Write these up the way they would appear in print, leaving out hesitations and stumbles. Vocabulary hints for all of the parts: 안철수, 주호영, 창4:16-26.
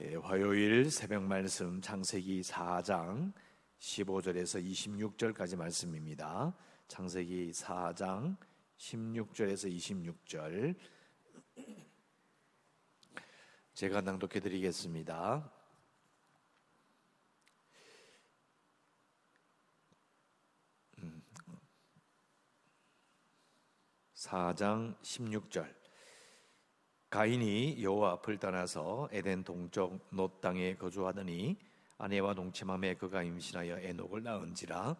예, 화요일 새벽 말씀 창세기 4장 15절에서 26절까지 말씀입니다. 창세기 4장 16절에서 26절 제가 낭독해 드리겠습니다. (4장 16절) 가인이 여호와 앞을 떠나서 에덴 동쪽 놋 땅에 거주하더니 아내와 동침함에 그가 임신하여 에녹을 낳은지라.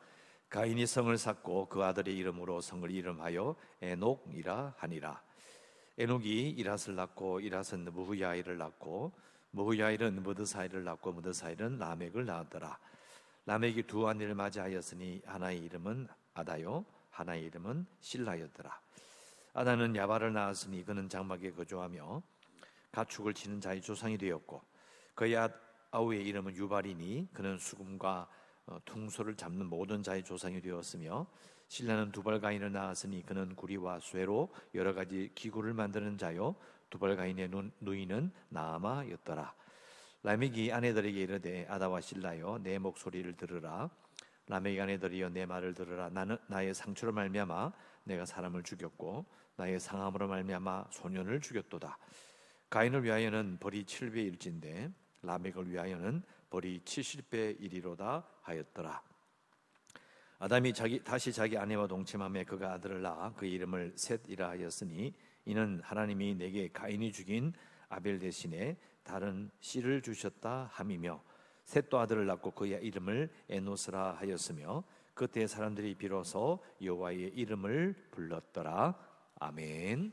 가인이 성을 샀고 그 아들의 이름으로 성을 이름하여 에녹이라 하니라. 에녹이 이랏을 낳고 이랏은 무후야일을 낳고 무후야일은 무드사일을 낳고 무드사일은 라멕을 낳았더라. 라멕이 두 아내를 맞이하였으니 하나의 이름은 아다요 하나의 이름은 실라였더라. 아다는 야발을 낳았으니 그는 장막에 거주하며 가축을 치는 자의 조상이 되었고 그의 아우의 이름은 유발이니 그는 수금과 퉁소를 잡는 모든 자의 조상이 되었으며 실라는 두발가인을 낳았으니 그는 구리와 쇠로 여러 가지 기구를 만드는 자요 두발가인의 누이는 나아마였더라. 라멕이 아내들에게 이르되 아다와 실라여 내 목소리를 들으라. 라멕의 아내들이여 내 말을 들으라. 나는 나의 상처로 말미암아 내가 사람을 죽였고 나의 상함으로 말미암아 소년을 죽였도다. 가인을 위하여는 벌이 7배일진데 라멕을 위하여는 벌이 70배이리로다 하였더라. 아담이 다시 자기 아내와 동침함에 그가 아들을 낳아 그 이름을 셋이라 하였으니 이는 하나님이 내게 가인이 죽인 아벨 대신에 다른 씨를 주셨다 함이며 셋도 아들을 낳고 그의 이름을 에노스라 하였으며 그때 사람들이 비로소 여호와의 이름을 불렀더라. 아멘.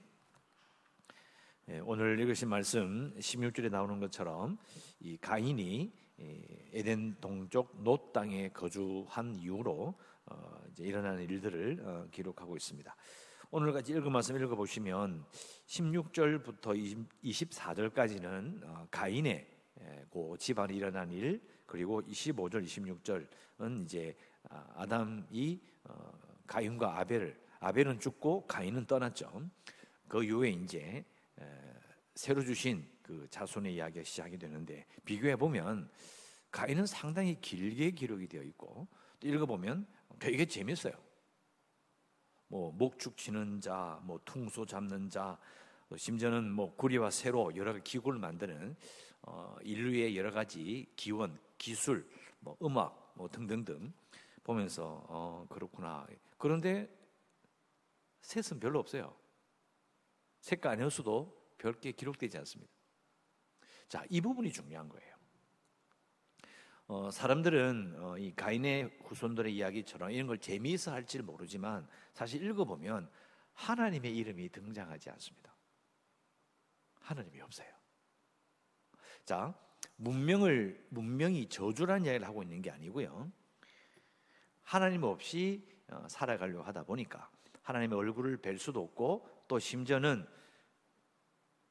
오늘 읽으신 말씀 16절에 나오는 것처럼 이 가인이 에덴 동쪽 놋 땅에 거주한 이후로 이제 일어난 일들을 기록하고 있습니다. 오늘 같이 읽은 말씀 읽어보시면 16절부터 24절까지는 가인의 그 집안에 일어난 일, 그리고 25절, 26절은 이제 아담이 가인과 아벨은 죽고 가인은 떠났죠. 그 이후에 이제 새로 주신 그 자손의 이야기가 시작이 되는데 비교해 보면 가인은 상당히 길게 기록이 되어 있고 또 읽어보면 되게 재밌어요. 뭐 목축 치는 자, 뭐 퉁소 잡는 자, 심지어는 뭐 구리와 쇠로 여러 가지 기구를 만드는 인류의 여러 가지 기원, 기술, 뭐 음악, 뭐 등등등 보면서 그렇구나. 그런데 셋은 별로 없어요. 셋가 아니었어도 별게 기록되지 않습니다. 자, 이 부분이 중요한 거예요. 사람들은 이 가인의 후손들의 이야기처럼 이런 걸 재미있어 할지 모르지만 사실 읽어보면 하나님의 이름이 등장하지 않습니다. 하나님이 없어요. 자, 문명이 저주라는 이야기를 하고 있는 게 아니고요. 하나님 없이 살아가려고 하다 보니까 하나님의 얼굴을 뵐 수도 없고 또 심지어는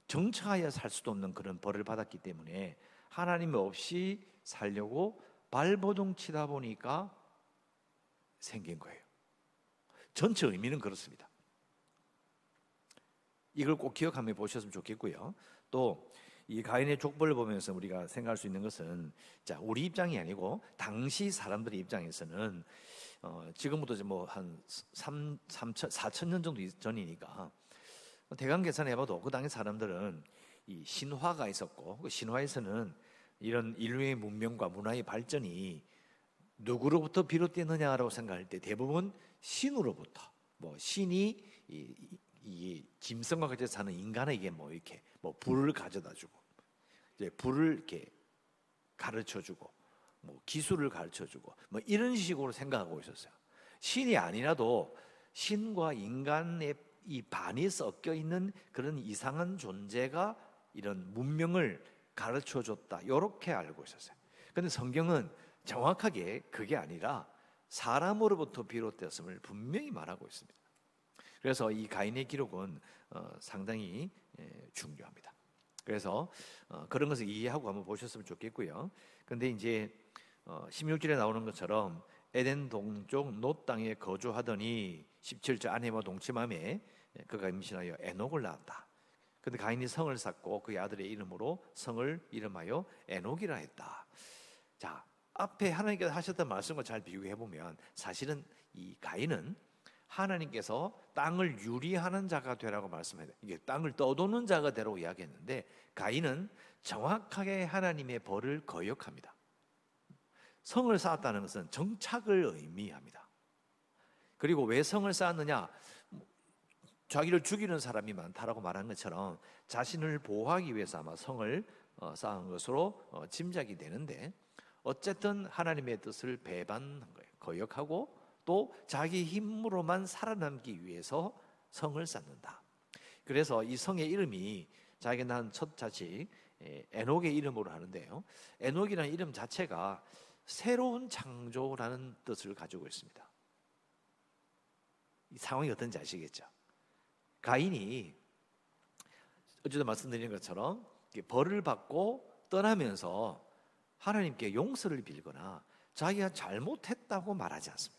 정착하여 살 수도 없는 그런 벌을 받았기 때문에 하나님 없이 살려고 발버둥 치다 보니까 생긴 거예요. 전체 의미는 그렇습니다. 이걸 꼭 기억하며 보셨으면 좋겠고요. 또 이 가인의 족보를 보면서 우리가 생각할 수 있는 것은 자, 우리 입장이 아니고 당시 사람들의 입장에서는 지금부터 뭐 한 4,000년 정도 전이니까 대강 계산해봐도 그 당시 사람들은 이 신화가 있었고 그 신화에서는 이런 인류의 문명과 문화의 발전이 누구로부터 비롯되느냐라고 생각할 때 대부분 신으로부터 뭐 신이 이 짐승과 같이 사는 인간에게 뭐 이렇게 뭐 불을 가져다주고 이제 불을 이렇게 가르쳐주고 뭐 기술을 가르쳐주고 뭐 이런 식으로 생각하고 있었어요. 신이 아니라도 신과 인간의 이 반이 섞여 있는 그런 이상한 존재가 이런 문명을 가르쳐줬다 이렇게 알고 있었어요. 그런데 성경은 정확하게 그게 아니라 사람으로부터 비롯되었음을 분명히 말하고 있습니다. 그래서 이 가인의 기록은 상당히 중요합니다. 그래서 그런 것을 이해하고 한번 보셨으면 좋겠고요. 그런데 이제 16절에 나오는 것처럼 에덴 동쪽 놋 땅에 거주하더니 17절 아내와 동침함에 그가 임신하여 에녹을 낳았다. 그런데 가인이 성을 쌓고 그의 아들의 이름으로 성을 이름하여 에녹이라 했다. 자, 앞에 하나님께서 하셨던 말씀과 잘 비교해 보면 사실은 이 가인은 하나님께서 땅을 유리하는 자가 되라고 말씀해요. 이게 땅을 떠도는 자가 되라고 이야기했는데 가인은 정확하게 하나님의 벌을 거역합니다. 성을 쌓았다는 것은 정착을 의미합니다. 그리고 왜 성을 쌓았느냐? 자기를 죽이는 사람이 많다라고 말한 것처럼 자신을 보호하기 위해서 아마 성을 쌓은 것으로 짐작이 되는데 어쨌든 하나님의 뜻을 배반한 거예요. 거역하고 또 자기 힘으로만 살아남기 위해서 성을 쌓는다. 그래서 이 성의 이름이 자기가 낳은 첫 자식 에녹의 이름으로 하는데요. 에녹이라는 이름 자체가 새로운 창조라는 뜻을 가지고 있습니다. 이 상황이 어떤지 아시겠죠? 가인이 어제도 말씀드린 것처럼 벌을 받고 떠나면서 하나님께 용서를 빌거나 자기가 잘못했다고 말하지 않습니다.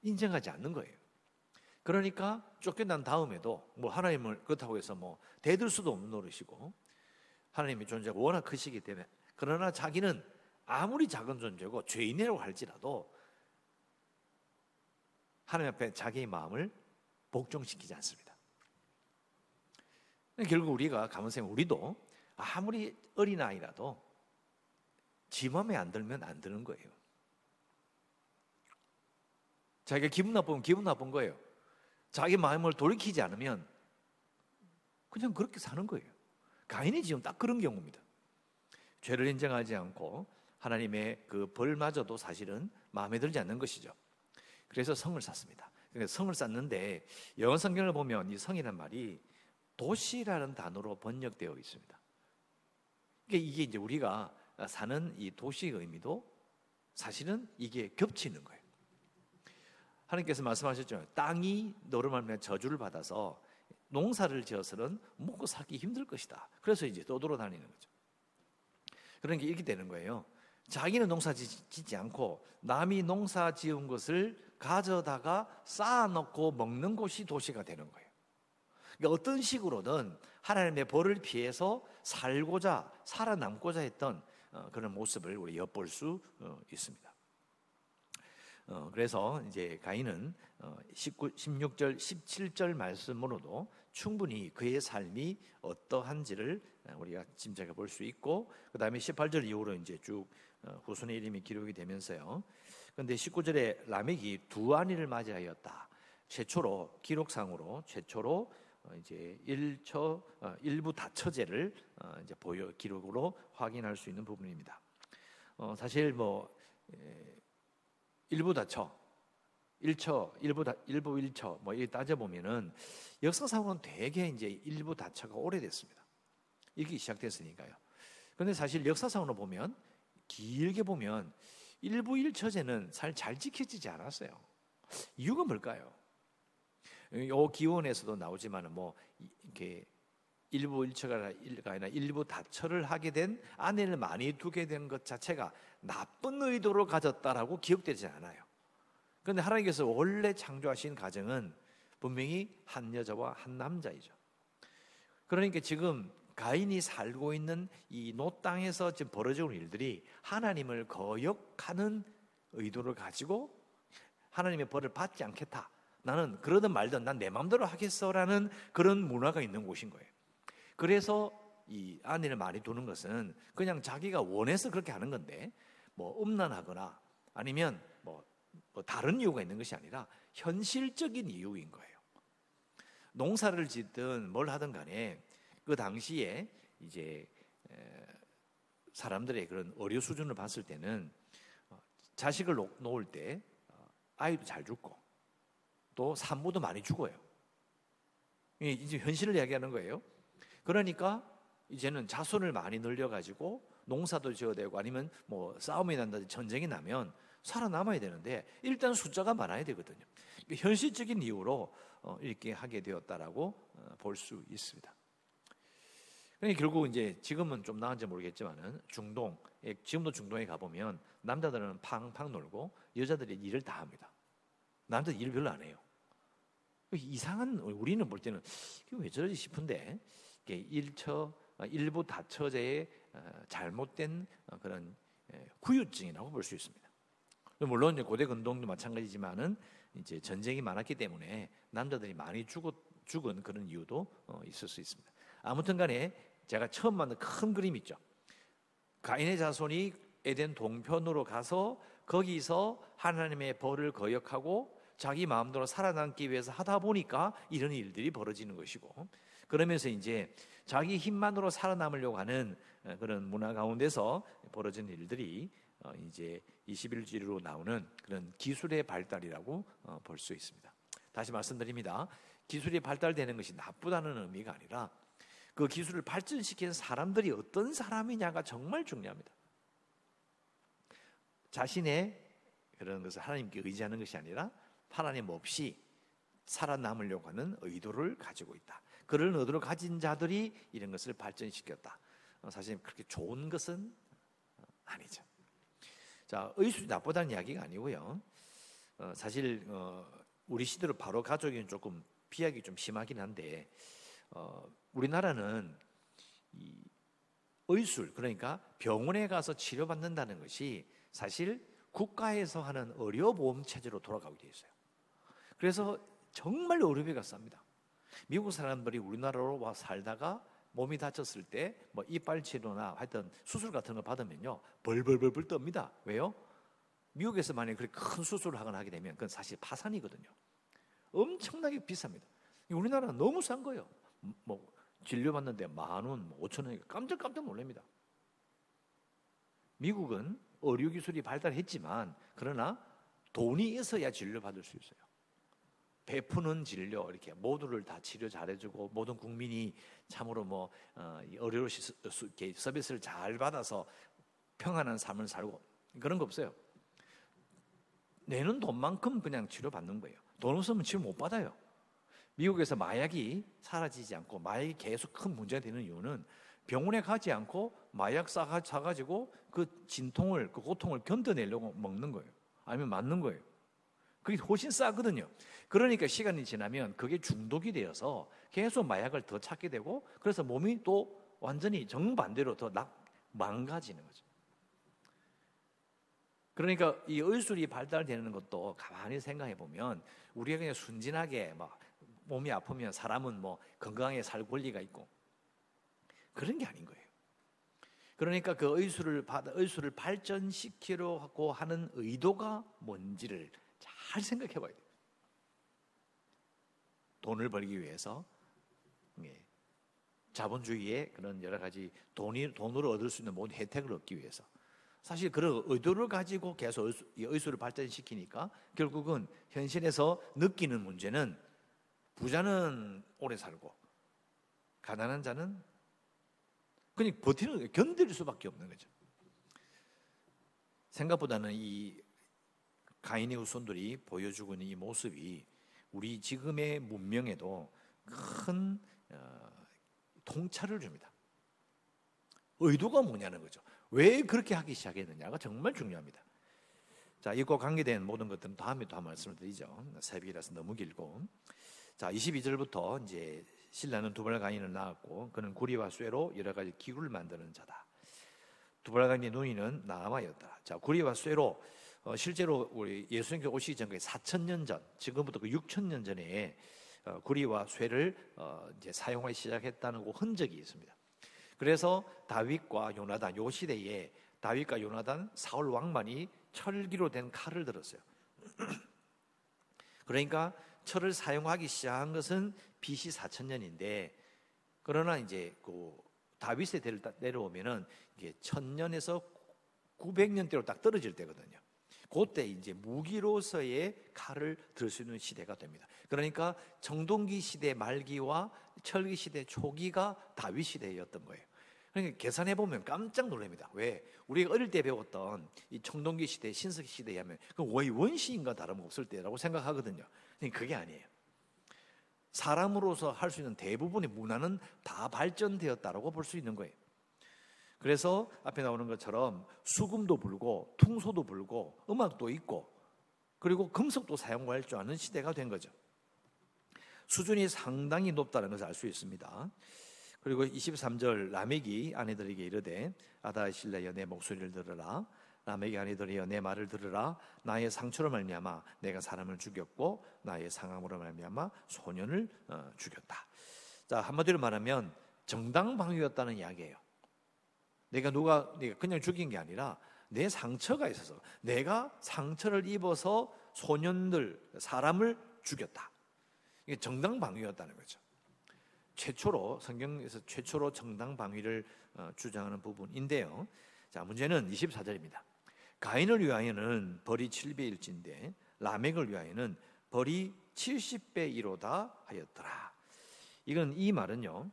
인정하지 않는 거예요. 그러니까 쫓겨난 다음에도 뭐 하나님을 그렇다고 해서 뭐 대들 수도 없는 노릇이고 하나님의 존재가 워낙 크시기 때문에 그러나 자기는 아무리 작은 존재고 죄인이라고 할지라도 하나님 앞에 자기의 마음을 복종시키지 않습니다. 결국 우리가 가문쌤 우리도 아무리 어린아이라도 지 맘에 안 들면 안 드는 거예요. 자기가 기분 나쁘면 기분 나쁜 거예요. 자기 마음을 돌이키지 않으면 그냥 그렇게 사는 거예요. 가인이 지금 딱 그런 경우입니다. 죄를 인정하지 않고 하나님의 그 벌마저도 사실은 마음에 들지 않는 것이죠. 그래서 성을 쌓습니다. 성을 쌓는데 영어 성경을 보면 이 성이란 말이 도시라는 단어로 번역되어 있습니다. 이게 이제 우리가 사는 이 도시의 의미도 사실은 이게 겹치는 거예요. 하나님께서 말씀하셨죠. 땅이 너로 말미암아 저주를 받아서 농사를 지어서는 먹고 살기 힘들 것이다. 그래서 이제 떠돌아다니는 거죠. 그러니까 이렇게 되는 거예요. 자기는 농사 짓지 않고 남이 농사 지은 것을 가져다가 쌓아놓고 먹는 곳이 도시가 되는 거예요. 그러니까 어떤 식으로든 하나님의 벌을 피해서 살고자 살아남고자 했던 그런 모습을 우리 엿볼 수 있습니다. 그래서 이제 가인은 16절, 17절 말씀으로도 충분히 그의 삶이 어떠한지를 우리가 짐작해 볼 수 있고 그 다음에 18절 이후로 이제 쭉 후손의 이름이 기록이 되면서요. 그런데 19절에 라멕이 두 아니를 맞이하였다. 최초로 기록상으로 이제 1부 다처제를 이제 기록으로 확인할 수 있는 부분입니다. 사실 뭐 일부 다처, 1처, 일부 1처 뭐 따져 보면은 역사상으로는 되게 이제 일부 다처가 오래됐습니다. 읽기 시작됐으니까요. 그런데 사실 역사상으로 보면 길게 보면 일부 1처제는 잘 지켜지지 않았어요. 이유가 뭘까요? 요 기원에서도 나오지만은 뭐 이렇게 일부 1처가 아니라 일부 다처를 하게 된 아내를 많이 두게 된 것 자체가 나쁜 의도를 가졌다라고 기억되지 않아요. 그런데 하나님께서 원래 창조하신 가정은 분명히 한 여자와 한 남자이죠. 그러니까 지금 가인이 살고 있는 이 노 땅에서 지금 벌어지는 일들이 하나님을 거역하는 의도를 가지고 하나님의 벌을 받지 않겠다. 나는 그러든 말든 난 내 마음대로 하겠어라는 그런 문화가 있는 곳인 거예요. 그래서 이 아내를 많이 두는 것은 그냥 자기가 원해서 그렇게 하는 건데 뭐 음란하거나 아니면 뭐 다른 이유가 있는 것이 아니라 현실적인 이유인 거예요. 농사를 짓든 뭘 하든 간에 그 당시에 이제 사람들의 그런 어려 수준을 봤을 때는 자식을 놓을 때 아이도 잘 죽고 또 산모도 많이 죽어요. 이제 현실을 이야기하는 거예요. 그러니까 이제는 자손을 많이 늘려가지고 농사도 지어야 되고 아니면 뭐 싸움이 난다든지 전쟁이 나면 살아남아야 되는데 일단 숫자가 많아야 되거든요. 현실적인 이유로 이렇게 하게 되었다라고 볼 수 있습니다. 그러니까 결국 이제 지금은 좀 나은지 모르겠지만은 중동, 지금도 중동에 가보면 남자들은 팡팡 놀고 여자들이 일을 다 합니다. 남자들 일을 별로 안 해요. 이상한, 우리는 볼 때는 이게 왜 저러지 싶은데, 이게 1처, 일부 다처제의 잘못된 그런 후유증이라고 볼 수 있습니다. 물론 이제 고대 근동도 마찬가지지만은 이제 전쟁이 많았기 때문에 남자들이 많이 죽은 그런 이유도 있을 수 있습니다. 아무튼간에 제가 처음 만든 큰 그림 있죠. 가인의 자손이 에덴 동편으로 가서 거기서 하나님의 벌을 거역하고 자기 마음대로 살아남기 위해서 하다 보니까 이런 일들이 벌어지는 것이고, 그러면서 이제 자기 힘만으로 살아남으려고 하는 그런 문화 가운데서 벌어진 일들이 이제 21세기로 나오는 그런 기술의 발달이라고 볼 수 있습니다. 다시 말씀드립니다. 기술이 발달되는 것이 나쁘다는 의미가 아니라 그 기술을 발전시킨 사람들이 어떤 사람이냐가 정말 중요합니다. 자신의 그런 것을 하나님께 의지하는 것이 아니라 하나님 없이 살아남으려고 하는 의도를 가지고 있다. 그런 의도를 가진 자들이 이런 것을 발전시켰다. 사실 그렇게 좋은 것은 아니죠. 자, 의술이 나쁘다는 이야기가 아니고요. 사실 우리 시대로 바로 가족은 조금 비약이 좀 심하긴 한데, 우리나라는 이 의술, 그러니까 병원에 가서 치료받는다는 것이 사실 국가에서 하는 의료보험 체제로 돌아가게 되어 있어요. 그래서 정말 의료비가 쌉니다. 미국 사람들이 우리나라로 와 살다가 몸이 다쳤을 때 뭐 이빨 치료나 하여튼 수술 같은 거 받으면요 벌벌벌벌 떱니다. 왜요? 미국에서 만약에 그렇게 큰 수술을 하거나 하게 되면 그건 사실 파산이거든요. 엄청나게 비쌉니다. 우리나라는 너무 싼 거예요. 뭐 진료받는데 10,000원, 5,000원 깜짝깜짝 놀랍니다. 미국은 의료기술이 발달했지만 그러나 돈이 있어야 진료받을 수 있어요. 베푸는 진료, 이렇게 모두를 다 치료 잘해주고 모든 국민이 참으로 뭐 의료 서비스를 잘 받아서 평안한 삶을 살고 그런 거 없어요. 내는 돈만큼 그냥 치료받는 거예요. 돈 없으면 치료 못 받아요. 미국에서 마약이 사라지지 않고 마약이 계속 큰 문제가 되는 이유는 병원에 가지 않고 마약 사가지고 그 진통을, 그 고통을 견뎌내려고 먹는 거예요. 아니면 맞는 거예요. 그게 훨씬 싸거든요. 그러니까 시간이 지나면 그게 중독이 되어서 계속 마약을 더 찾게 되고, 그래서 몸이 또 완전히 정반대로 더 망가지는 거죠. 그러니까 이 의술이 발달되는 것도 가만히 생각해 보면 우리가 그냥 순진하게 막 몸이 아프면 사람은 뭐 건강하게 살 권리가 있고 그런 게 아닌 거예요. 그러니까 그 의술을 발전시키려고 하는 의도가 뭔지를 잘 생각해 봐야 돼요. 돈을 벌기 위해서, 자본주의의 그런 여러 가지 돈으로 얻을 수 있는 모든 혜택을 얻기 위해서. 사실 그런 의도를 가지고 계속 의술을 발전시키니까 결국은 현실에서 느끼는 문제는 부자는 오래 살고 가난한 자는 그냥 버티는, 견딜 수밖에 없는 거죠. 생각보다는 이 가인의 후손들이 보여주고 있는 이 모습이 우리 지금의 문명에도 큰 통찰을 줍니다. 의도가 뭐냐는 거죠. 왜 그렇게 하기 시작했느냐가 정말 중요합니다. 자, 이거 관계된 모든 것들은 다음에 또 한 말씀을 드리죠. 새벽이라서 너무 길고. 자, 22절부터 이제 신라는 두발가인을 낳았고 그는 구리와 쇠로 여러 가지 기구를 만드는 자다. 두발가인의 누이는 나아마였다. 자, 구리와 쇠로 실제로 우리 예수님께서 오시기 전까지 4,000년 전, 지금부터 그 6,000년 전에 구리와 쇠를 이제 사용하기 시작했다는 그 흔적이 있습니다. 그래서 다윗과 요나단, 요 시대에 다윗과 요나단 사울 왕만이 철기로 된 칼을 들었어요. 그러니까 철을 사용하기 시작한 것은 BC 4,000년인데, 그러나 이제 그 다윗 세대를 딱 내려오면은 이게 1,000년에서 900년대로 딱 떨어질 때거든요. 그때 이제 무기로서의 칼을 들 수 있는 시대가 됩니다. 그러니까 청동기 시대 말기와 철기 시대 초기가 다윗 시대였던 거예요. 그러니까 계산해 보면 깜짝 놀랍니다. 왜? 우리가 어릴 때 배웠던 이 청동기 시대, 신석 시대에 하면 그건 원시인과 다름없을 때라고 생각하거든요. 그런데 그게 아니에요. 사람으로서 할 수 있는 대부분의 문화는 다 발전되었다라고 볼 수 있는 거예요. 그래서 앞에 나오는 것처럼 수금도 불고 퉁소도 불고 음악도 있고 그리고 금속도 사용할 줄 아는 시대가 된 거죠. 수준이 상당히 높다는 것을 알 수 있습니다. 그리고 23절 라멕이 아내들에게 이르되 아다실레여 내 목소리를 들으라. 라멕이 아내들이여 내 말을 들으라. 나의 상처로 말미암아 내가 사람을 죽였고 나의 상함으로 말미암아 소년을 죽였다. 자, 한마디로 말하면 정당방위였다는 이야기예요. 내가 그냥 죽인 게 아니라 내 상처가 있어서 내가 상처를 입어서 소년들 사람을 죽였다. 이게 정당방위였다는 거죠. 최초로 성경에서 최초로 정당방위를 주장하는 부분인데요. 자, 문제는 24절입니다. 가인을 위하여는 벌이 7배일진데 라멕을 위하여는 벌이 70배이로다 하였더라. 이건 이 말은요.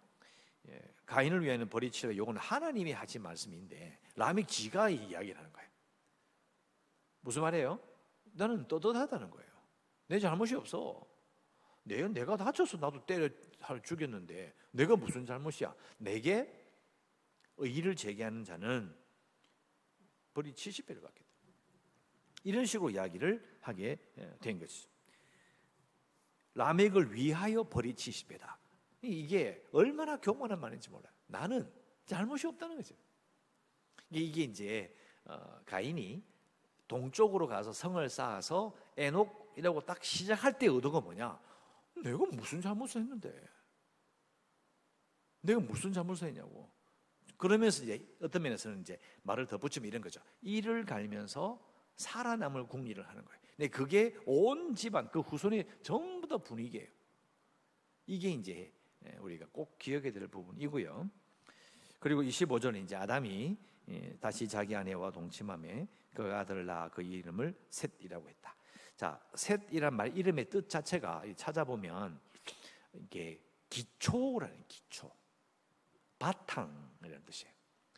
가인을 위하여는 벌이 7배. 이건 하나님이 하신 말씀인데 라멕 지가 이야기를 하는 거예요. 무슨 말이에요? 나는 떳떳하다는 거예요. 내 잘못이 없어. 내가 다쳐서 나도 때려 죽였는데 내가 무슨 잘못이야. 내게 의의를 제기하는 자는 벌이 70배를 받겠다. 이런 식으로 이야기를 하게 된 것이죠. 라멕을 위하여 벌이 70배다. 이게 얼마나 교만한 말인지 몰라요. 나는 잘못이 없다는 거죠. 이게 이제 가인이 동쪽으로 가서 성을 쌓아서 에녹이라고 딱 시작할 때 의도가 뭐냐. 내가 무슨 잘못을 했는데. 내가 무슨 잘못을 했냐고. 그러면서 이제 어떤 면에서는 이제 말을 덧붙이면 이런 거죠. 이를 갈면서 살아남을 궁리를 하는 거예요. 근데 그게 온 집안 그 후손이 전부 다 분위기예요. 이게 이제 우리가 꼭 기억해야 될 부분이고요. 그리고 25절에 이제 아담이 다시 자기 아내와 동침하며 그 아들을 낳아 그 이름을 셋이라고 했다. 자, 셋이란 말 이름의 뜻 자체가 찾아보면 이게 기초라는 기초. 바탕이라는 뜻이에요.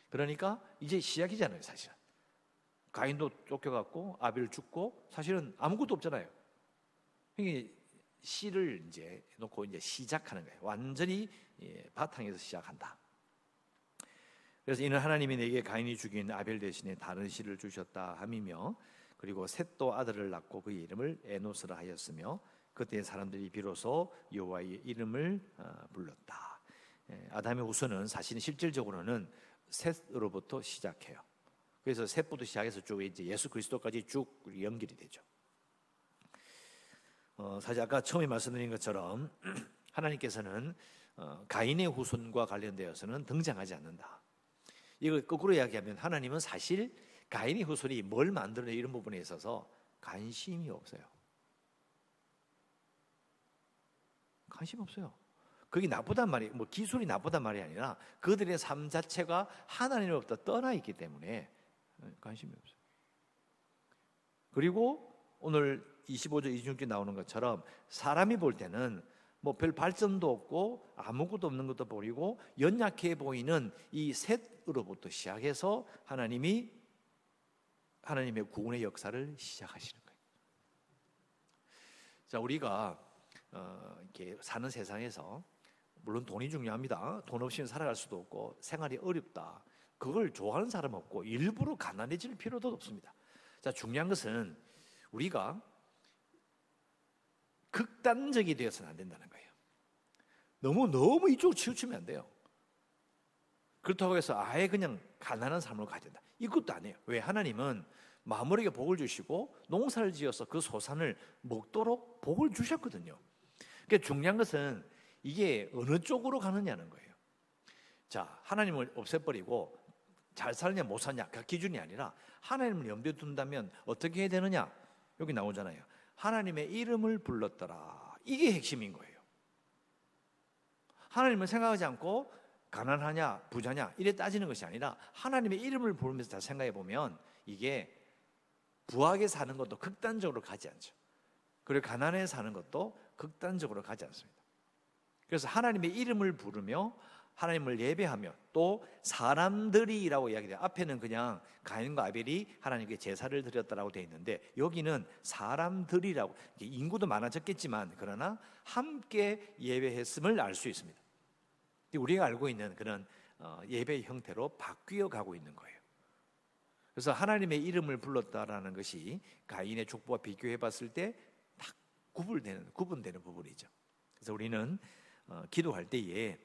그러니까 이제 시작이잖아요, 사실은. 가인도 쫓겨갔고 아벨 죽고 사실은 아무것도 없잖아요. 이게 씨를 이제 놓고 이제 시작하는 거예요. 완전히 바탕에서 시작한다. 그래서 이는 하나님이 내게 가인이 죽인 아벨 대신에 다른 씨를 주셨다 함이며, 그리고 셋도 아들을 낳고 그 이름을 에노스라 하였으며 그때 사람들이 비로소 여호와의 이름을 불렀다. 아담의 후손은 사실은 실질적으로는 셋으로부터 시작해요. 그래서 셋부터 시작해서 쭉 이제 예수 그리스도까지 쭉 연결이 되죠. 사실 아까 처음에 말씀드린 것처럼 하나님께서는 가인의 후손과 관련되어서는 등장하지 않는다. 이걸 거꾸로 이야기하면 하나님은 사실 가인의 후손이 뭘 만드는 이런 부분에 있어서 관심이 없어요. 관심 없어요. 그게 나쁘단 말이, 뭐 기술이 나쁘단 말이 아니라 그들의 삶 자체가 하나님으로부터 떠나 있기 때문에 관심이 없어요. 그리고 오늘 25절 26절 나오는 것처럼 사람이 볼 때는 뭐 별 발전도 없고 아무것도 없는 것도 보이고 연약해 보이는 이 셋으로부터 시작해서 하나님이 하나님의 구원의 역사를 시작하시는 거예요. 자, 우리가 이렇게 사는 세상에서 물론 돈이 중요합니다. 돈 없이는 살아갈 수도 없고 생활이 어렵다. 그걸 좋아하는 사람 없고 일부러 가난해질 필요도 없습니다. 자, 중요한 것은 우리가 극단적이 되어서는 안 된다는 거예요. 너무 이쪽으로 치우치면 안 돼요. 그렇다고 해서 아예 그냥 가난한 삶으로 가야 된다. 이것도 아니에요. 왜? 하나님은 마무리에 복을 주시고 농사를 지어서 그 소산을 먹도록 복을 주셨거든요. 그러니까 중요한 것은 이게 어느 쪽으로 가느냐는 거예요. 자, 하나님을 없애버리고 잘 사느냐 못 사느냐 그 기준이 아니라 하나님을 염두에 둔다면 어떻게 해야 되느냐. 여기 나오잖아요. 하나님의 이름을 불렀더라. 이게 핵심인 거예요. 하나님을 생각하지 않고 가난하냐 부자냐 이래 따지는 것이 아니라 하나님의 이름을 부르면서 다 생각해 보면 이게 부하게 사는 것도 극단적으로 가지 않죠. 그리고 가난에 사는 것도 극단적으로 가지 않습니다. 그래서 하나님의 이름을 부르며 하나님을 예배하며 또 사람들이라고 이야기돼요. 앞에는 그냥 가인과 아벨이 하나님께 제사를 드렸다라고 되어 있는데 여기는 사람들이라고 인구도 많아졌겠지만 그러나 함께 예배했음을 알 수 있습니다. 우리가 알고 있는 그런 예배의 형태로 바뀌어 가고 있는 거예요. 그래서 하나님의 이름을 불렀다라는 것이 가인의 족보와 비교해 봤을 때 딱 구분되는 부분이죠. 그래서 우리는 기도할 때에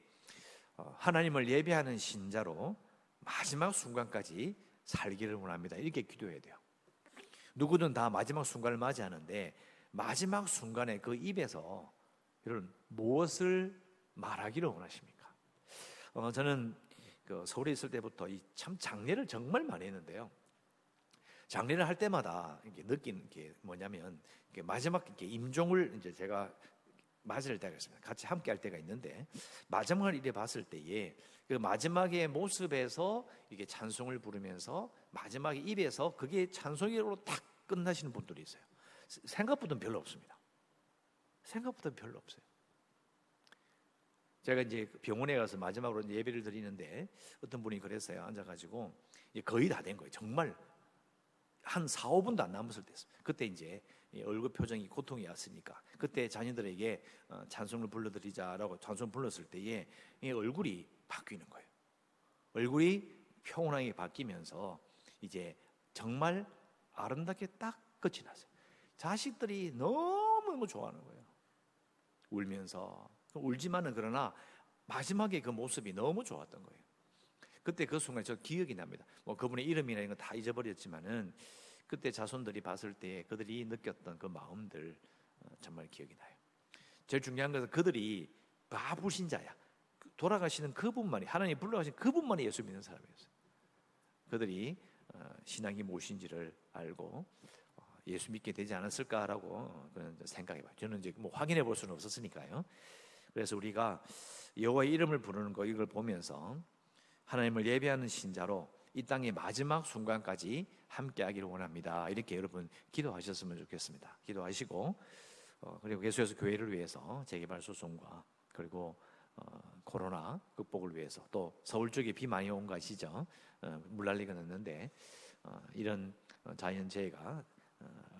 하나님을 예배하는 신자로 마지막 순간까지 살기를 원합니다. 이렇게 기도해야 돼요. 누구든 다 마지막 순간을 맞이하는데 마지막 순간에 그 입에서 이런 무엇을 말하기를 원하십니까? 저는 그 서울에 있을 때부터 이 참 장례를 정말 많이 했는데요. 장례를 할 때마다 이렇게 느낀 게 뭐냐면 이렇게 마지막 이렇게 임종을 이제 제가 맞을 때가 있습니다. 같이 함께 할 때가 있는데 마지막을 이래 봤을 때에 그 마지막의 모습에서 이게 찬송을 부르면서 마지막에 입에서 그게 찬송으로 딱 끝나시는 분들이 있어요. 생각보다 별로 없습니다. 생각보다 별로 없어요. 제가 이제 병원에 가서 마지막으로 예배를 드리는데 어떤 분이 그랬어요. 앉아가지고 이제 거의 다 된 거예요. 정말 한 4, 5분도 안 남았을 때였어요. 그때 이제 얼굴 표정이 고통이 왔으니까 그때 자녀들에게 찬송을 불러드리자라고 찬송 불렀을 때에 얼굴이 바뀌는 거예요. 얼굴이 평온하게 바뀌면서 이제 정말 아름답게 딱 끝이 났어요. 자식들이 너무 좋아하는 거예요. 울면서 울지만은 그러나 마지막에 그 모습이 너무 좋았던 거예요. 그때 그 순간 저 기억이 납니다. 뭐 그분의 이름이나 이런 거 다 잊어버렸지만은 그때 자손들이 봤을 때 그들이 느꼈던 그 마음들 정말 기억이 나요. 제일 중요한 것은 그들이 바쁘신 자야. 돌아가시는 그분만이 하나님 불러가신 그분만이 예수 믿는 사람이었어요. 그들이 신앙이 무엇인지를 알고 예수 믿게 되지 않았을까라고 생각해봐요. 저는 이제 뭐 확인해 볼 수는 없었으니까요. 그래서 우리가 여호와의 이름을 부르는 거 이걸 보면서 하나님을 예배하는 신자로 이 땅의 마지막 순간까지 함께하기를 원합니다. 이렇게 여러분 기도하셨으면 좋겠습니다. 기도하시고 그리고 계속해서 교회를 위해서 재개발 소송과 그리고 코로나 극복을 위해서 또 서울 쪽에 비 많이 온 거 아시죠? 물난리가 났는데 이런 자연재해가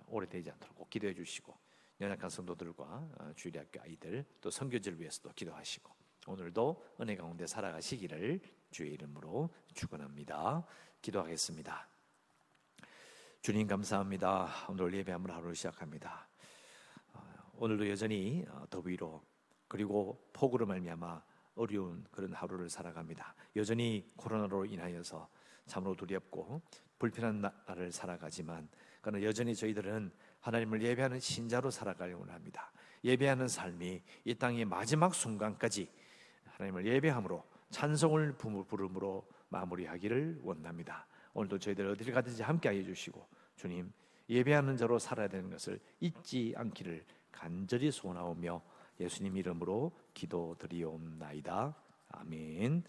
오래되지 않도록 꼭 기도해 주시고 연약한 성도들과 주일학교 아이들 또 선교지를 위해서도 기도하시고 오늘도 은혜 가운데 살아가시기를 주의 이름으로 축원합니다. 기도하겠습니다. 주님 감사합니다. 오늘 예배함으로 하루를 시작합니다. 오늘도 여전히 더위로 그리고 폭우로 말미암아 어려운 그런 하루를 살아갑니다. 여전히 코로나로 인하여서 참으로 두렵고 불편한 날을 살아가지만 그러나 여전히 저희들은 하나님을 예배하는 신자로 살아가려고 합니다. 예배하는 삶이 이 땅의 마지막 순간까지 하나님을 예배함으로 찬송을 부름으로 마무리하기를 원합니다. 오늘도 저희들 어디를 가든지 함께하여 주시고 주님 예배하는 자로 살아야 되는 것을 잊지 않기를 간절히 소원하오며 예수님 이름으로 기도드리옵나이다. 아멘.